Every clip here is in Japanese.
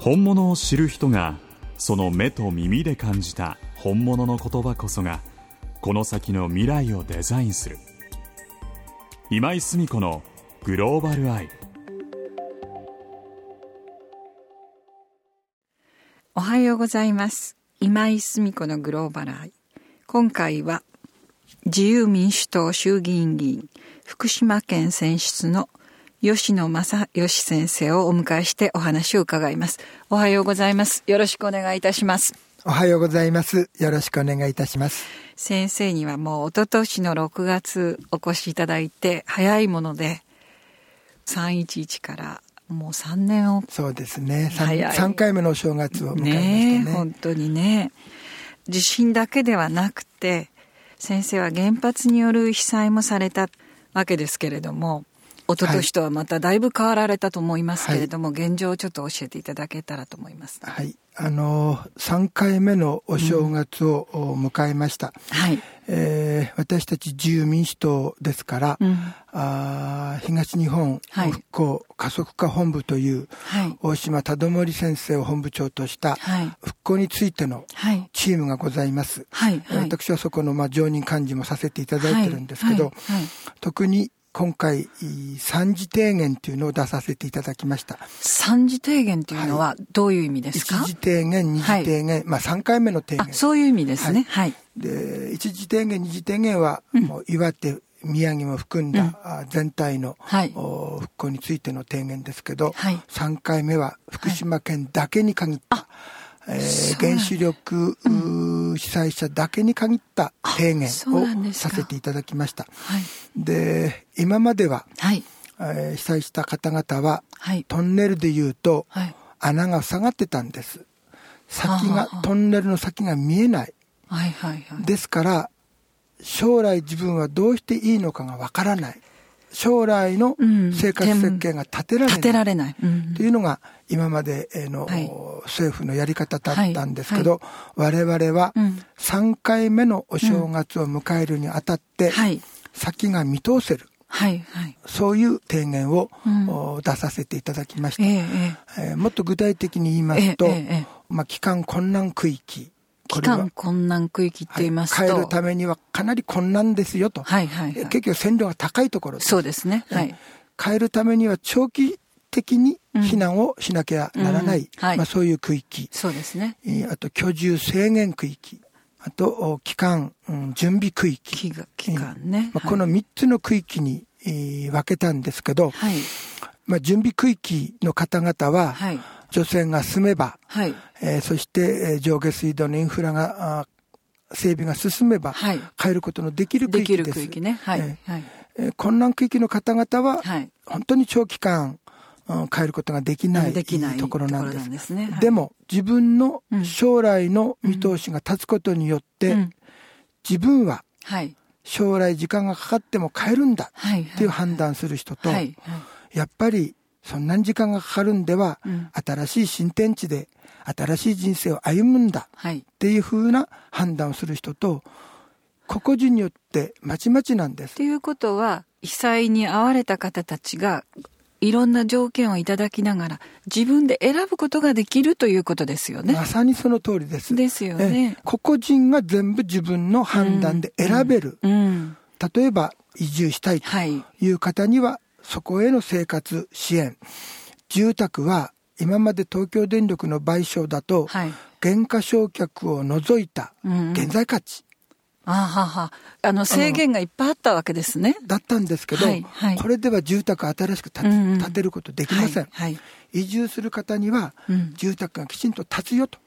本物を知る人がその目と耳で感じた本物の言葉こそがこの先の未来をデザインする。今井純子のグローバルアイ。おはようございます。今井純子のグローバルアイ。今回は自由民主党衆議院議員福島県選出の吉野正義先生をお迎えしてお話を伺います。おはようございます。よろしくお願いいたします。おはようございます。よろしくお願いいたします。先生にはもう一昨年の6月お越しいただいて、早いもので311からもう3年を、そうですね、3回目のお正月を迎えましたね。ね、本当にね、地震だけではなくて先生は原発による被災もされたわけですけれども、一昨年とはまただいぶ変わられたと思いますけれども、はい、現状をちょっと教えていただけたらと思います。はい、3回目のお正月を迎えました。はい、私たち自由民主党ですから、東日本復興加速化本部という、はい、大島忠盛先生を本部長とした復興についてのチームがございます。はいはいはい、私はそこの常任幹事もさせていただいてるんですけど、はいはいはい、特に今回3次提言というのを出させていただきました。3次提言というのはどういう意味ですか？はい、1次提言、2次提言、はい、3回目の提言。あ、そういう意味ですね。はい。で、1次提言、2次提言はもう岩手、宮城も含んだ全体の復興についての提言ですけど、はい、3回目は福島県だけに限った、はい、原子力、被災者だけに限った提言をさせていただきました。はい、で、今までは、はい、被災した方々は、はい、トンネルでいうと、はい、穴が塞がってたんです。先が、トンネルの先が見えない、はいはいはい、ですから将来自分はどうしていいのかがわからない、将来の生活設計が立てられない、というのが今までの政府のやり方だったんですけど、はいはい、我々は3回目のお正月を迎えるにあたって先が見通せる、はいはい、そういう提言を出させていただきました。もっと具体的に言いますと、帰還困難区域、帰還困難区域って言いますと、帰るためにはかなり困難ですよと、はいはいはい、結局線量が高いところです。そうですね、はい、帰るためには長期的に避難をしなきゃならない、はい、そういう区域、そうですね、あと居住制限区域、あと帰還準備区域、帰還ね、この3つの区域に分けたんですけど、はい、準備区域の方々は、はい、除染が進めば、はい、そして上下水道のインフラが整備が進めば、はい、帰ることのできる区域です。できる区域ね、はい、困難区域の方々は、はい、本当に長期間帰ることができないところなんです。でも自分の将来の見通しが立つことによって、自分は将来時間がかかっても帰るんだっていう判断する人と、やっぱりそんなに時間がかかるんでは、新しい新天地で新しい人生を歩むんだっていう風な判断をする人と、個々人によってまちまちなんです。ということは被災に遭われた方たちがいろんな条件をいただきながら自分で選ぶことができるということですよね。まさにその通りです。ですよね。個々人が全部自分の判断で選べる。例えば移住したいという方には、はい、そこへの生活支援、住宅は今まで東京電力の賠償だと、はい、減価償却を除いた現在価値、制限がいっぱいあったわけですね。だったんですけど、はいはい、これでは住宅新しく建てることできません、はいはい、移住する方には住宅がきちんと建つよと、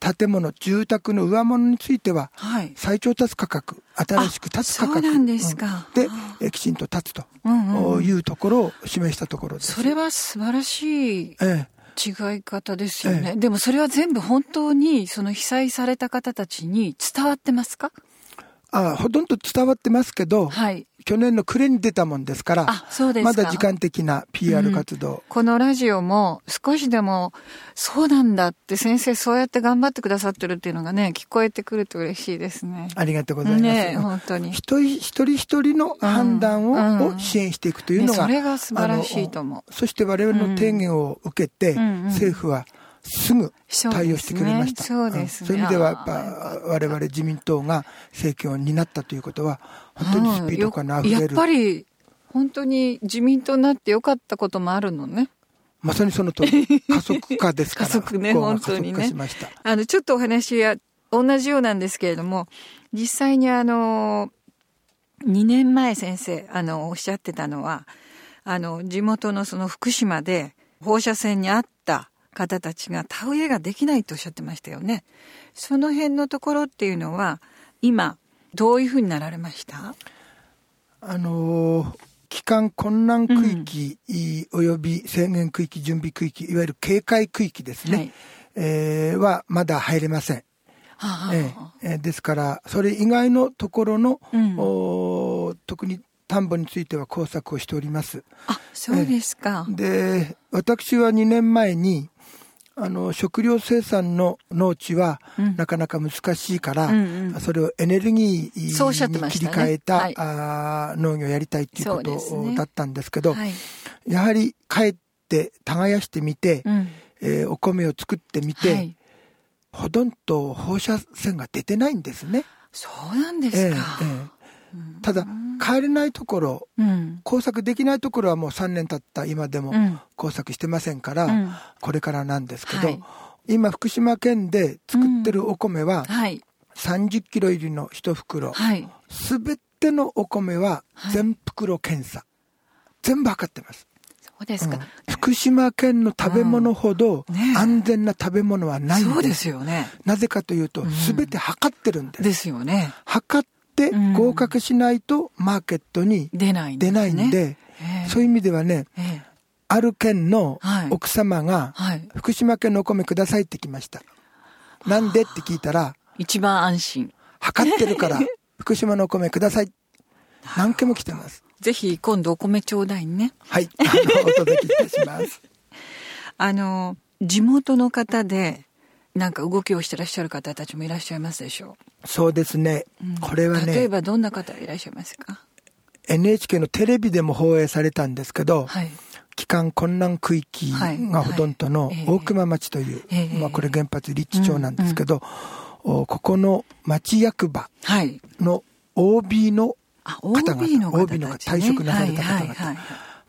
建物、住宅の上物については、はい、最長建つ価格、新しく建つ価格、そうなんですか、できちんと建つというところを示したところです。それは素晴らしい違い方ですよね、でもそれは全部本当にその被災された方たちに伝わってますか？ほとんど伝わってますけど、はい、去年の暮れに出たもんですから、あ、そうですか。まだ時間的な PR 活動、うん、このラジオも少しでもそうなんだって、先生そうやって頑張ってくださってるっていうのがね、聞こえてくると嬉しいですね。ありがとうございます、ね、本当に一人一人の判断を、うんうん、支援していくというのが、ね、それが素晴らしいと思う。そして我々の提言を受けて、うん、政府はすぐ対応してくれました。そうですね、そういう意味ではやっぱ我々自民党が政権を担ったということは本当にスピード感あふれる、やっぱり本当に自民党になってよかったこともあるのね。まさにそのと加速化ですから加速ね、本当にね。ちょっとお話は同じようなんですけれども、実際に2年前先生おっしゃってたのは、地元のその福島で放射線にあった方たちが田植えができないとおっしゃってましたよね。その辺のところっていうのは今どういうふうになられました？帰還困難区域、うん、および制限区域、準備区域、いわゆる警戒区域ですね、はい、はまだ入れません。ですからそれ以外のところの、うん、特に田んぼについては工作をしております。あ、そうですか。で、私は2年前に食料生産の農地はなかなか難しいから、うんうん、それをエネルギーに切り替えた、ね、はい、農業をやりたいということだったんですけど、はい、やはり帰って耕してみて、うん、お米を作ってみて、はい、ほとんど放射線が出てないんですね。そうなんですか。ただ帰れないところ、うん、工作できないところはもう3年経った今でも工作してませんから、うん、これからなんですけど、はい、今福島県で作ってるお米は30キロ入りの1袋、はい、全てのお米は全袋検査、はい、全部測ってます。そうですか、うん、福島県の食べ物ほど安全な食べ物はないんです。そうですよね。なぜかというと全て測ってるんです、うん、ですよね。測ってで、うん、合格しないとマーケットに出ないんで、そういう意味ではね、ある県の奥様が、はい、福島県のお米くださいって来ました。なんでって聞いたら、一番安心。測ってるから福島のお米ください。何件も来てます。ぜひ今度お米ちょうだいね。はい、お届けいたします。地元の方でなんか動きをしてらっしゃる方たちもいらっしゃいますでしょう。そうですね、うん、これはね、例えばどんな方いらっしゃいますか？ NHK のテレビでも放映されたんですけど、はい、帰還困難区域がほとんどの大熊町という、まあ、これ原発立地町なんですけど、ここの町役場の OB の方々、はい、OB の退職なされた方々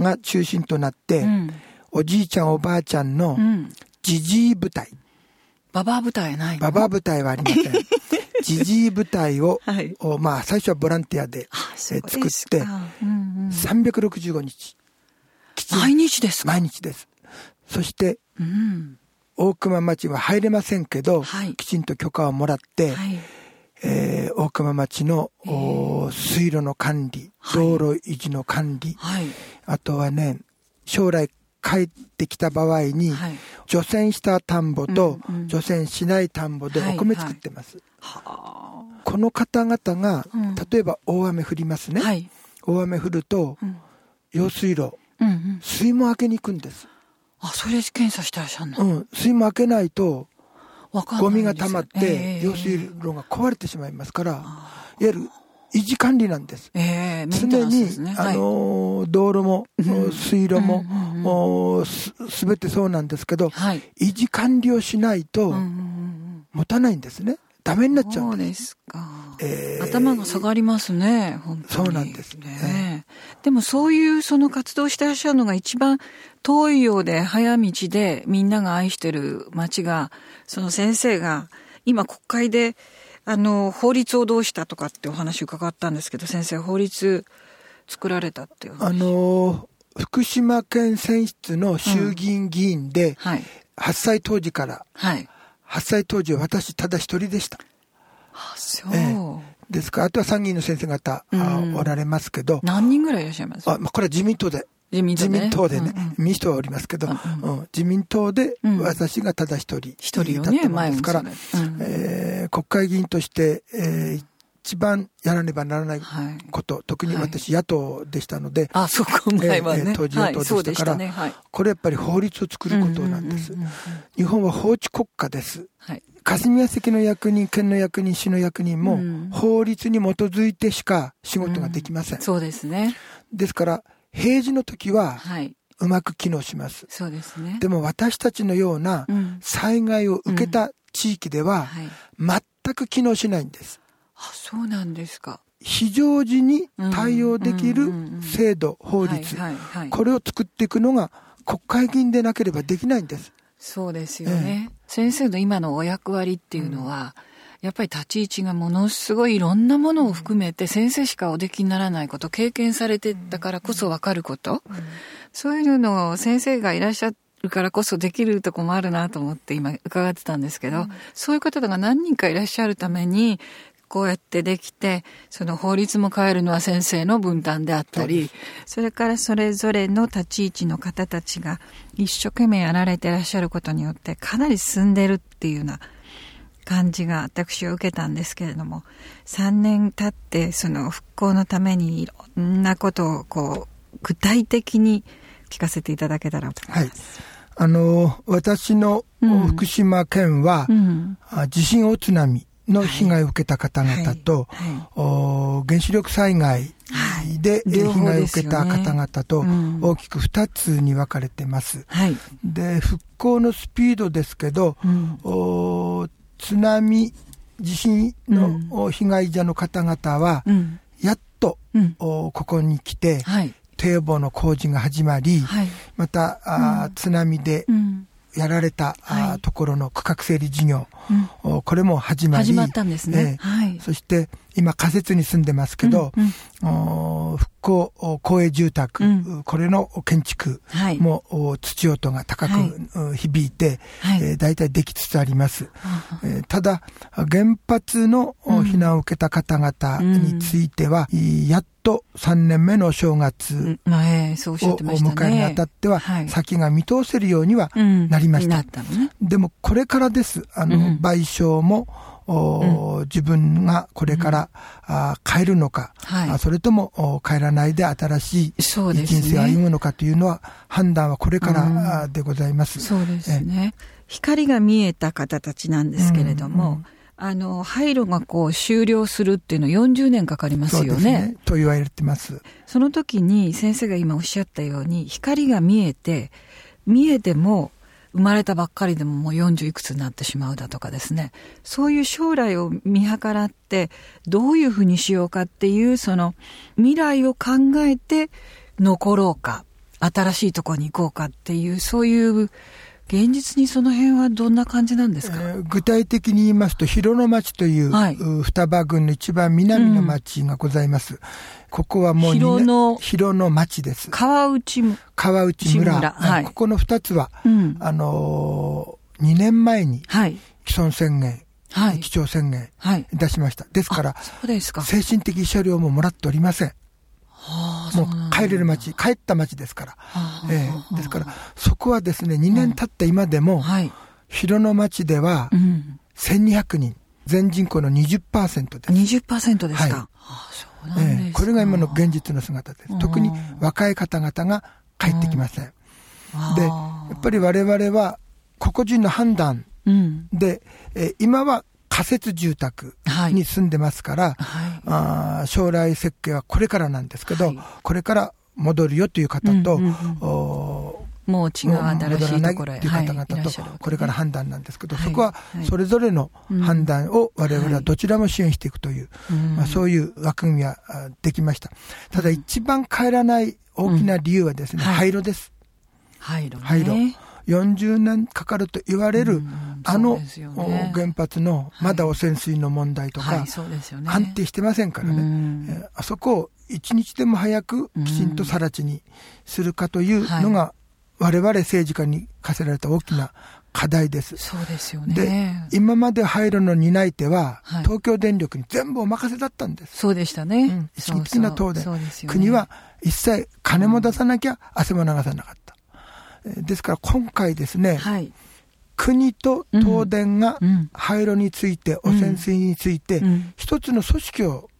が中心となって、うん、おじいちゃんおばあちゃんのじじい部隊、ババア部隊ないの？ババア部隊はありません。ジジイ部隊を、はい、まあ、最初はボランティアで、作って、うんうん、365日。毎日ですか？毎日です。そして、うん、大熊町は入れませんけど、はい、きちんと許可をもらって、はい、大熊町の、水路の管理、道路維持の管理、はい、あとはね、将来、帰ってきた場合に、はい、除染した田んぼと、うんうん、除染しない田んぼでお米作ってます、はいはい、この方々が、うん、例えば大雨降りますね、はい、大雨降ると、うん、用水路、うんうん、水も開けに行くんです。あ、それ検査してらっしゃるの？うん、水も開けないとゴミが溜まって、用水路が壊れてしまいますから、いわゆる維持管理なんです。常に、ね、はい、道路も、うん、水路も、うんうん、すべてそうなんですけど、はい、維持管理をしないと、持たないんですね。ダメになっちゃうんです。そうですか。頭が下がりますね、本当に。そうなんですね。でもそういうその活動してらっしゃるのが一番遠いようで早道でみんなが愛してる町が、その先生が今国会で法律をどうしたとかってお話伺ったんですけど、先生法律作られたっていう話。福島県選出の衆議院議員で、うん、はい、8歳当時から、はい、8歳当時は私ただ一人でした。あ、そう。ですから、あとは参議院の先生方、おられますけど。何人ぐらいいらっしゃいます？あ、これは自民党で。自民党でね、うんうん、民主党はおりますけど、うん、自民党で私がただ一人だったものですから、国会議員として、一番やらねばならないこと、はい、特に私、はい、野党でしたので、あ、そこ前はね、当時野党でしたから、はい、ね、はい、これやっぱり法律を作ることなんです。日本は法治国家です、はい、霞が関の役人、県の役人、市の役人も、うん、法律に基づいてしか仕事ができません、うん、そうですね。ですから平時の時は、はい、うまく機能します。そうですね。でも私たちのような災害を受けた地域では全く機能しないんです。あ、そうなんですか。非常時に対応できる制度、法律、これを作っていくのが国会議員でなければできないんです。そうですよね。先生の今のお役割っていうのは、やっぱり立ち位置がものすごいいろんなものを含めて先生しかおできにならないこと、経験されてたからこそ分かること、うん、そういうのを先生がいらっしゃるからこそできるとこもあるなと思って今伺ってたんですけど、うん、そういう方が何人かいらっしゃるためにこうやってできて、その法律も変えるのは先生の分担であったり、それからそれぞれの立ち位置の方たちが一生懸命やられていらっしゃることによってかなり進んでるっていうような感じが私は受けたんですけれども、3年経ってその復興のためにいろんなことをこう具体的に聞かせていただけたらと思います、はい、私の福島県は、うんうん、地震大津波の被害を受けた方々と、はいはいはい、原子力災害で被害を受けた方々と大きく2つに分かれています、はい、で復興のスピードですけど、うん、津波地震の被害者の方々は、うん、やっと、うん、ここに来て、はい、堤防の工事が始まり、はい、また、うん、津波でやられた、はい、ところの区画整理事業、うん、これも始まり、始まったんですね、はい、そして今仮設に住んでますけど、うんうん、復興公営住宅、うん、これの建築も、はい、土音が高く響いて、はい、大体できつつあります、はい、ただ原発の避難を受けた方々については、うん、やっと3年目の正月をお迎えにあたっては先が見通せるようにはなりました、うんね、でもこれからです。うん、賠償も自分がこれから、変えるのか、はい、それとも変えらないで新しい人生を歩むのかというのは、判断はこれからでございます。そうですね。光が見えた方たちなんですけれども、うんうん、廃炉がこう終了するっていうのは40年かかりますよね。そうですね。と言われてます。その時に先生が今おっしゃったように、光が見えても生まれたばっかりでももう40いくつになってしまうだとかですね、そういう将来を見計らってどういうふうにしようかっていう、その未来を考えて残ろうか新しいところに行こうかっていう、そういう現実にその辺はどんな感じなんですか。具体的に言いますと、広野町という、はい、双葉郡の一番南の町がございます、うん、ここはもう広野町です。川内村、はい、ここの2つは、うん、2年前に既存宣言、はい、基調宣言出しました、はい、ですから、そうですか。精神的慰謝料ももらっておりません。はあ、もう帰れる町、帰った町ですから、はあ、ですからそこはですね、2年経った今でも、うん、はい、広野町では1200人、全人口の 20% です。20% ですか、はい、はあ、そうなんですか。これが今の現実の姿です、はあ、特に若い方々が帰ってきません、はあ、でやっぱり我々は個々人の判断で、うん、今は仮設住宅に住んでますから、はい、将来設計はこれからなんですけど、はい、これから戻るよという方と、うんうんうん、もう違う新しいところへという方々と、これから判断なんですけど、はい、そこはそれぞれの判断を我々はどちらも支援していくという、はい、そういう枠組みはできました。ただ一番変えらない大きな理由はですね、うん、廃炉です。廃炉ね。廃炉40年かかると言われる、うん、ね、原発のまだ汚染水の問題とか、はいはいね、安定してませんからね、あそこを一日でも早くきちんと更地にするかというのが、はい、我々政治家に課せられた大きな課題です。そうですよね。で、今まで廃炉の担い手は、はい、東京電力に全部お任せだったんです。そうでしたね、うん、意識的な東電、そうですよね、国は一切金も出さなきゃ、うん、汗も流さなかった。ですから今回ですね、はい、国と東電が廃炉について、汚染水について一つの組織を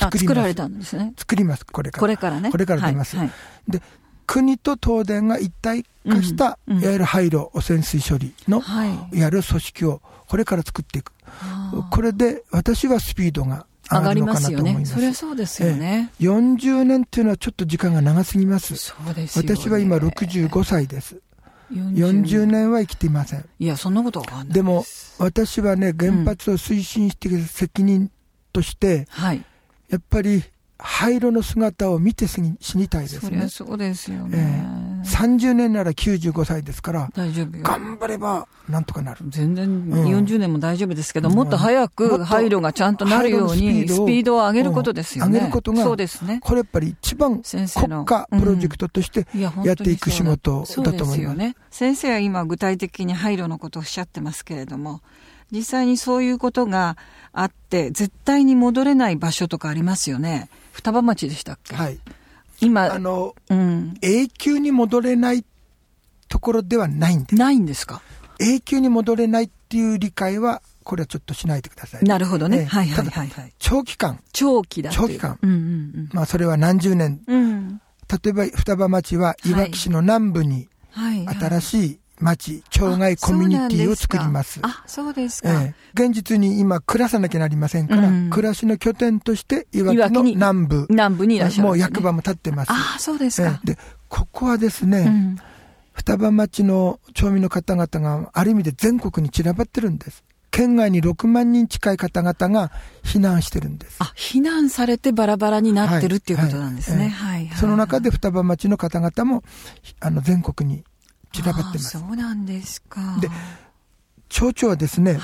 作ります。作られたんですね。作ります。これから。これからね。これから出ます。はいはい、で国と東電が一体化した、いわゆる廃炉汚染水処理の、いわゆる組織をこれから作っていく。これで私はスピードが上がるのかなと思います。上がりますよね。それはそうですよね。40年というのはちょっと時間が長すぎます。そうですよね。私は今65歳です。40年は生きていません。いや、そんなことは分かんないです。でも私はね、原発を推進していく責任として、はい、やっぱり廃炉の姿を見て死にたいですね。そりゃそうですよね。30年なら95歳ですから大丈夫よ。頑張ればなんとかなる。全然40年も大丈夫ですけど、もっと早く廃炉がちゃんとなるようにスピードを上げることですよね。上げることが、そうですね、これやっぱり一番国家プロジェクトとしてやっていく仕事だと思います。先生は今具体的に廃炉のことをおっしゃってますけれども、実際にそういうことがあって絶対に戻れない場所とかありますよね。双葉町でしたっけ、はい、今永久に戻れないところではないんです。ないんですか。永久に戻れないっていう理解はこれはちょっとしないでください。なるほどね、はいはいはいはい。長期間、まあそれは何十年、例えば双葉町はいわき市の南部に新しい町、町外コミュニティを作ります。あ、そうですか。現実に今暮らさなきゃなりませんから、暮らしの拠点としていわきの南部にいらっしゃる、ね。もう役場も立ってます。あ、そうですか。で、ここはですね、双葉町の町民の方々がある意味で全国に散らばってるんです。県外に6万人近い方々が避難してるんです。あ、避難されてバラバラになってるっていうことなんですね。その中で双葉町の方々も全国に散らばってます。そうなんですか。で、町長はですね、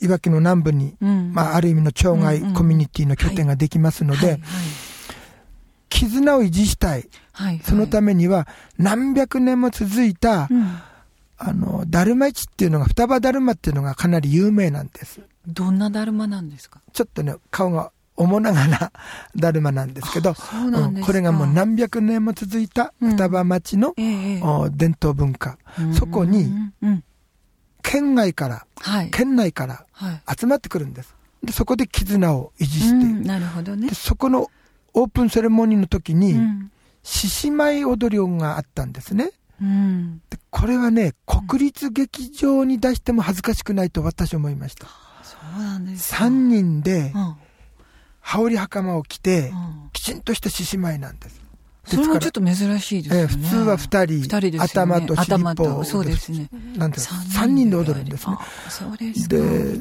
いわきの南部に、ある意味の町外コミュニティの拠点ができますので、絆を維持したい、そのためには何百年も続いた、だるま市っていうのが、双葉だるまっていうのがかなり有名なんです。どんなだるまなんですか。ちょっとね、顔がおもながらだるまなんですけど、これがもう何百年も続いた双葉町の、伝統文化、そこに県外から、県内から集まってくるんです。で、そこで絆を維持して、なるほどね。で、そこのオープンセレモニーの時に、獅子舞踊りがあったんですね。で、これはね、国立劇場に出しても恥ずかしくないと私は思いました。そうなんですか。3人で、羽織袴を着て、きちんとした獅子舞なんです。それもちょっと珍しいですよね。普通は2人、ね、頭と尻尾を、そうですね、なんです、3人で踊るんですね。そうですか。で、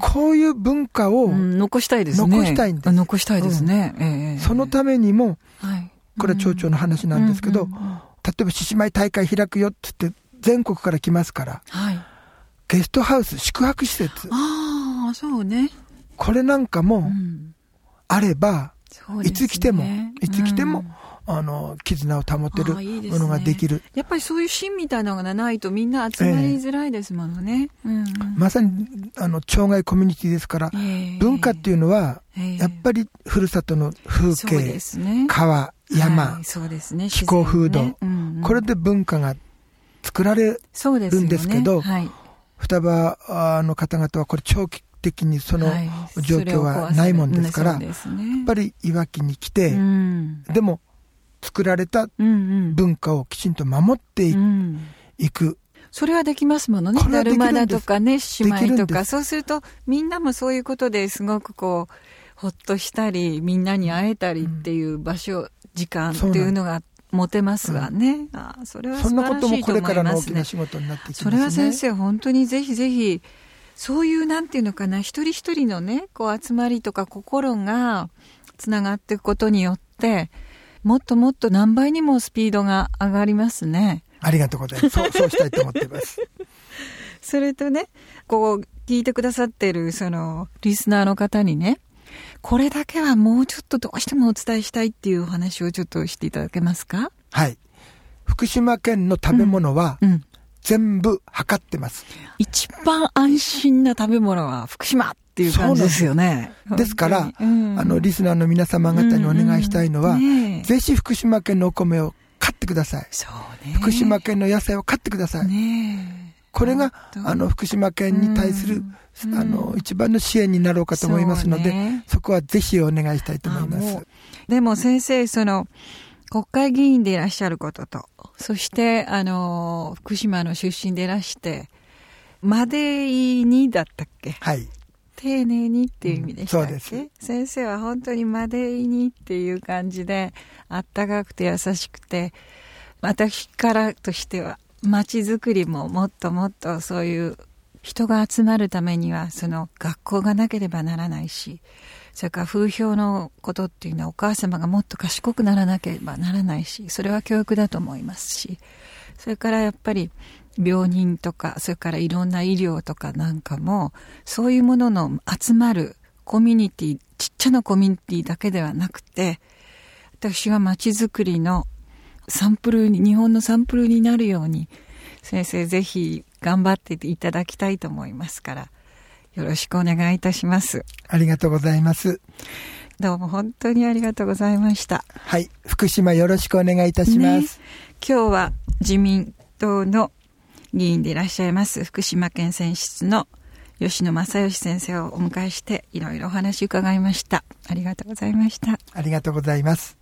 こういう文化を、残したいですね。残したいんです。残したいですね。そのためにも、これは町長の話なんですけど、例えば獅子舞大会開くよって言って全国から来ますから、ゲストハウス、宿泊施設、ああ、そうね。これなんかも、あれば、ね、いつ来ても、絆を保てるものができる。いいですね。やっぱりそういう芯みたいなのがないとみんな集まりづらいですものね。まさに町外コミュニティですから、文化っていうのは、やっぱりふるさとの風景、川、山、気候風土、これで文化が作られるんですけど、双葉の方々はこれ長期的にその状況はないもんですから、やっぱりいわきに来て、でも作られた文化をきちんと守っていく。それはできますものね。だるまだとかね、獅子舞とか。そうするとみんなもそういうことですごくこうほっとしたり、みんなに会えたりっていう場所、時間っていうのが持てますわね。それは素晴らしいと思いますね。そんなこともこれからの大きな仕事になっていきますね。それは先生、本当にぜひぜひそういう、なんていうのかな、一人一人のね、こう集まりとか心がつながっていくことによって、もっともっと何倍にもスピードが上がりますね。ありがとうございます。そうしたいと思っています。それとね、こう聞いてくださっているそのリスナーの方にね、これだけはもうちょっとどうしてもお伝えしたいっていうお話をちょっとしていただけますか？はい。福島県の食べ物は、全部測ってます。一番安心な食べ物は福島っていう感じですよね。ですから、リスナーの皆様方にお願いしたいのは、ぜひ福島県のお米を買ってください。そうね。福島県の野菜を買ってください。ね。これが福島県に対する、うん、一番の支援になろうかと思いますので、 そこはぜひお願いしたいと思います。でも先生、その国会議員でいらっしゃることと、そして福島の出身でいらしてまでにだったっけ、はい、丁寧にっていう意味でしたっけ、うん、そうです。先生は本当にまでにっていう感じで、あったかくて優しくて、私からとしては街づくりももっともっとそういう人が集まるためにはその学校がなければならないし、それから風評のことっていうのはお母様がもっと賢くならなければならないし、それは教育だと思いますし、それからやっぱり病人とか、それからいろんな医療とかなんかも、そういうものの集まるコミュニティ、ちっちゃなコミュニティだけではなくて、私は街づくりのサンプルに、日本のサンプルになるように先生ぜひ頑張っていただきたいと思いますから、よろしくお願いいたします。ありがとうございます。どうも本当にありがとうございました。はい、福島よろしくお願いいたします、ね、今日は自民党の議員でいらっしゃいます福島県選出の吉野正義先生をお迎えしていろいろお話伺いました。ありがとうございました。ありがとうございます。